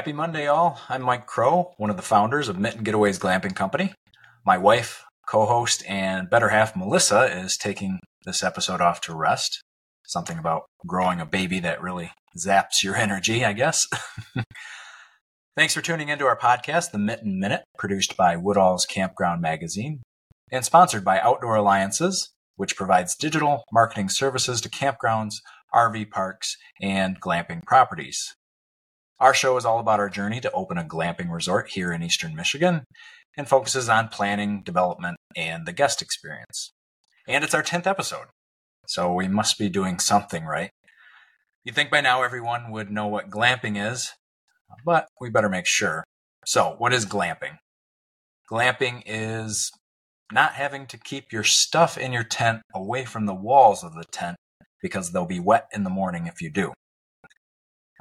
Happy Monday, all. I'm Mike Crowe, one of the founders of Mitten Getaways Glamping Company. My wife, co-host, and better half, Melissa, is taking this episode off to rest. Something about growing a baby that really zaps your energy, I guess. Thanks for tuning into our podcast, The Mitten Minute, produced by Woodall's Campground Magazine and sponsored by Outdoor Alliances, which provides digital marketing services to campgrounds, RV parks, and glamping properties. Our show is all about our journey to open a glamping resort here in eastern Michigan and focuses on planning, development, and the guest experience. And it's our 10th episode, so we must be doing something right. You'd think by now everyone would know what glamping is, but we better make sure. So, what is glamping? Glamping is not having to keep your stuff in your tent away from the walls of the tent because they'll be wet in the morning if you do.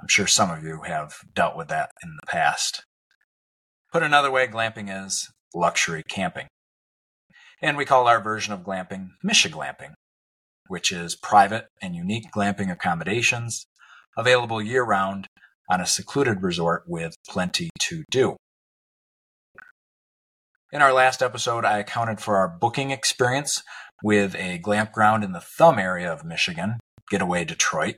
I'm sure some of you have dealt with that in the past. Put another way, glamping is luxury camping. And we call our version of glamping Michiglamping, which is private and unique glamping accommodations available year-round on a secluded resort with plenty to do. In our last episode, I accounted for our booking experience with a glamp ground in the Thumb area of Michigan, Getaway Detroit.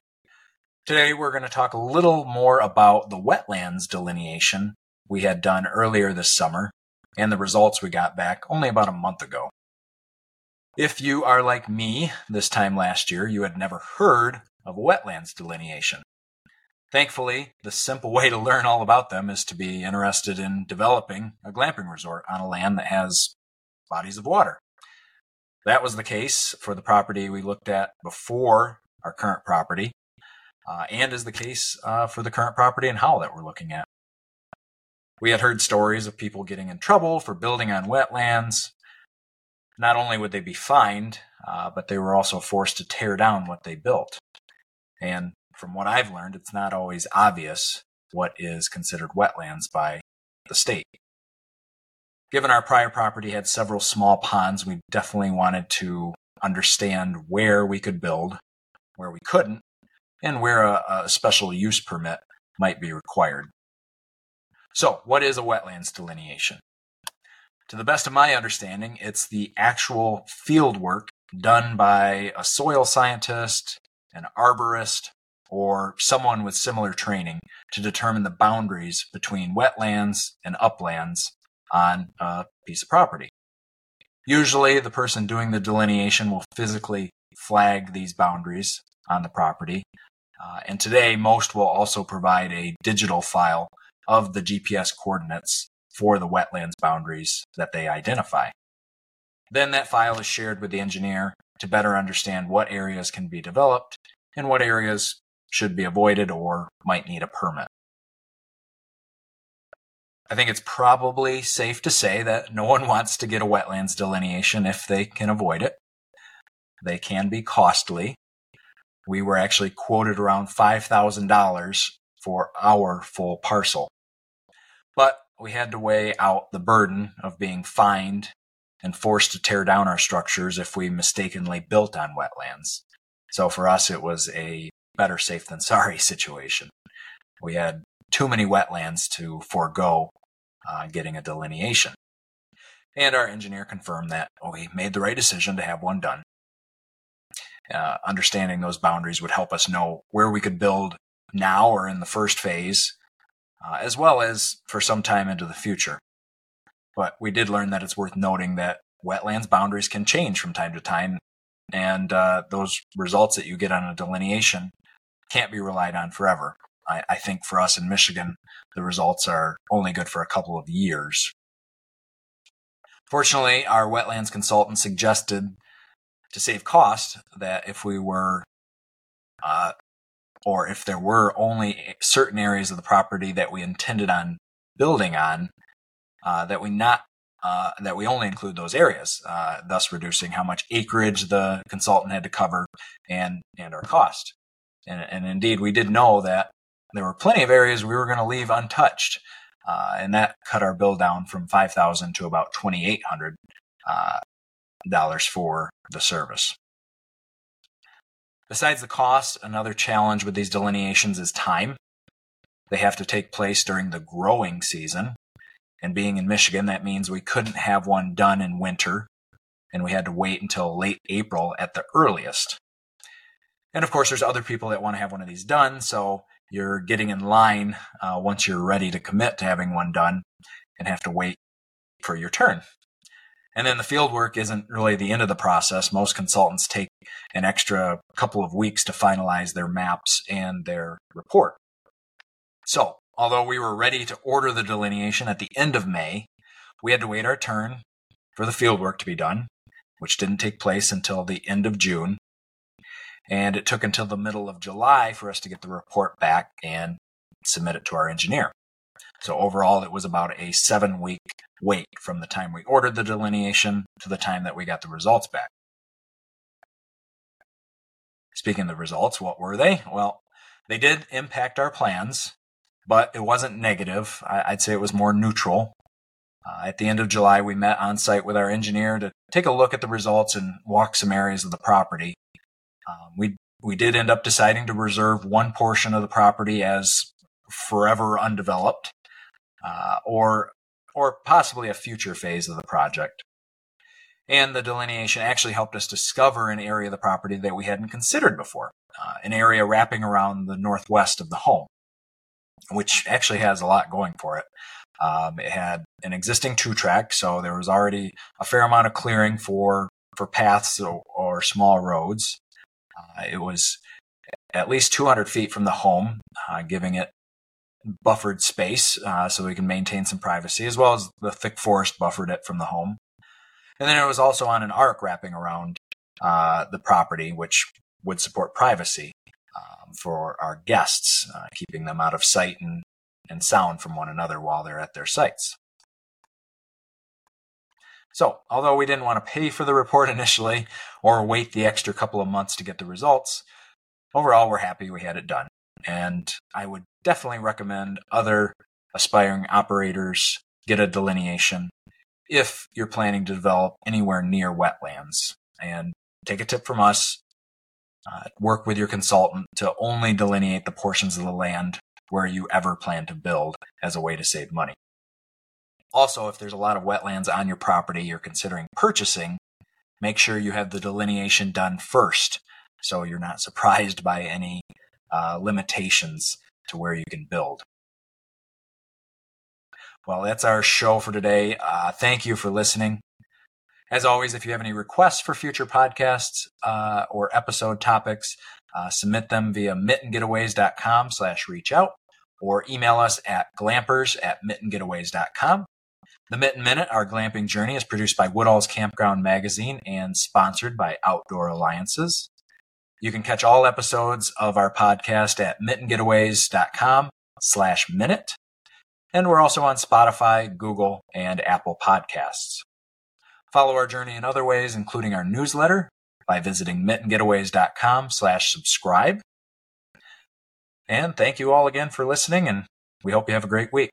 Today, we're going to talk a little more about the wetlands delineation we had done earlier this summer and the results we got back only about a month ago. If you are like me this time last year, you had never heard of wetlands delineation. Thankfully, the simple way to learn all about them is to be interested in developing a glamping resort on a land that has bodies of water. That was the case for the property we looked at before our current property. And is the case for the current property in Howell that we're looking at. We had heard stories of people getting in trouble for building on wetlands. Not only would they be fined, but they were also forced to tear down what they built. And from what I've learned, it's not always obvious what is considered wetlands by the state. Given our prior property had several small ponds, we definitely wanted to understand where we could build, where we couldn't, and where a special use permit might be required. So, what is a wetlands delineation? To the best of my understanding, it's the actual field work done by a soil scientist, an arborist, or someone with similar training to determine the boundaries between wetlands and uplands on a piece of property. Usually, the person doing the delineation will physically flag these boundaries on the property. And today, most will also provide a digital file of the GPS coordinates for the wetlands boundaries that they identify. Then that file is shared with the engineer to better understand what areas can be developed and what areas should be avoided or might need a permit. I think it's probably safe to say that no one wants to get a wetlands delineation if they can avoid it. They can be costly. We were actually quoted around $5,000 for our full parcel. But we had to weigh out the burden of being fined and forced to tear down our structures if we mistakenly built on wetlands. So for us, it was a better safe than sorry situation. We had too many wetlands to forego getting a delineation. And our engineer confirmed that we made the right decision to have one done. Understanding those boundaries would help us know where we could build now or in the first phase, as well as for some time into the future. But we did learn that it's worth noting that wetlands boundaries can change from time to time, and those results that you get on a delineation can't be relied on forever. I think for us in Michigan, the results are only good for a couple of years. Fortunately, our wetlands consultant suggested to save cost, that if we were, or if there were only certain areas of the property that we intended on building on, that we only include those areas, thus reducing how much acreage the consultant had to cover and our cost. And indeed, we did know that there were plenty of areas we were going to leave untouched, and that cut our bill down from $5,000 to about $2,800. Dollars for the service. Besides the cost, another challenge with these delineations is time. They have to take place during the growing season. And being in Michigan, that means we couldn't have one done in winter, and we had to wait until late April at the earliest. And of course, there's other people that want to have one of these done, so you're getting in line once you're ready to commit to having one done and have to wait for your turn. And then the field work isn't really the end of the process. Most consultants take an extra couple of weeks to finalize their maps and their report. So, although we were ready to order the delineation at the end of May, we had to wait our turn for the field work to be done, which didn't take place until the end of June. And it took until the middle of July for us to get the report back and submit it to our engineer. So overall, it was about a 7-week wait from the time we ordered the delineation to the time that we got the results back. Speaking of the results, what were they? Well, they did impact our plans, but it wasn't negative. I'd say it was more neutral. At the end of July, we met on site with our engineer to take a look at the results and walk some areas of the property. We did end up deciding to reserve one portion of the property as forever undeveloped, or possibly a future phase of the project. And the delineation actually helped us discover an area of the property that we hadn't considered before, an area wrapping around the northwest of the home, which actually has a lot going for it. It had an existing 2-track, so there was already a fair amount of clearing for paths or small roads. It was at least 200 feet from the home, giving it buffered space so we can maintain some privacy, as well as the thick forest buffered it from the home. And then it was also on an arc wrapping around the property, which would support privacy for our guests, keeping them out of sight and sound from one another while they're at their sites. So, although we didn't want to pay for the report initially or wait the extra couple of months to get the results, overall we're happy we had it done. And I would definitely recommend other aspiring operators get a delineation if you're planning to develop anywhere near wetlands. And take a tip from us, work with your consultant to only delineate the portions of the land where you ever plan to build as a way to save money. Also, if there's a lot of wetlands on your property you're considering purchasing, make sure you have the delineation done first so you're not surprised by any limitations to where you can build. Well, that's our show for today. Thank you for listening. As always, if you have any requests for future podcasts or episode topics, submit them via mittengetaways.com/reachout or email us at glampers@mittengetaways.com. The Mitten Minute, our glamping journey, is produced by Woodall's Campground Magazine and sponsored by Outdoor Alliances. You can catch all episodes of our podcast at mittengetaways.com/minute. And we're also on Spotify, Google, and Apple Podcasts. Follow our journey in other ways, including our newsletter, by visiting mittengetaways.com/subscribe. And thank you all again for listening, and we hope you have a great week.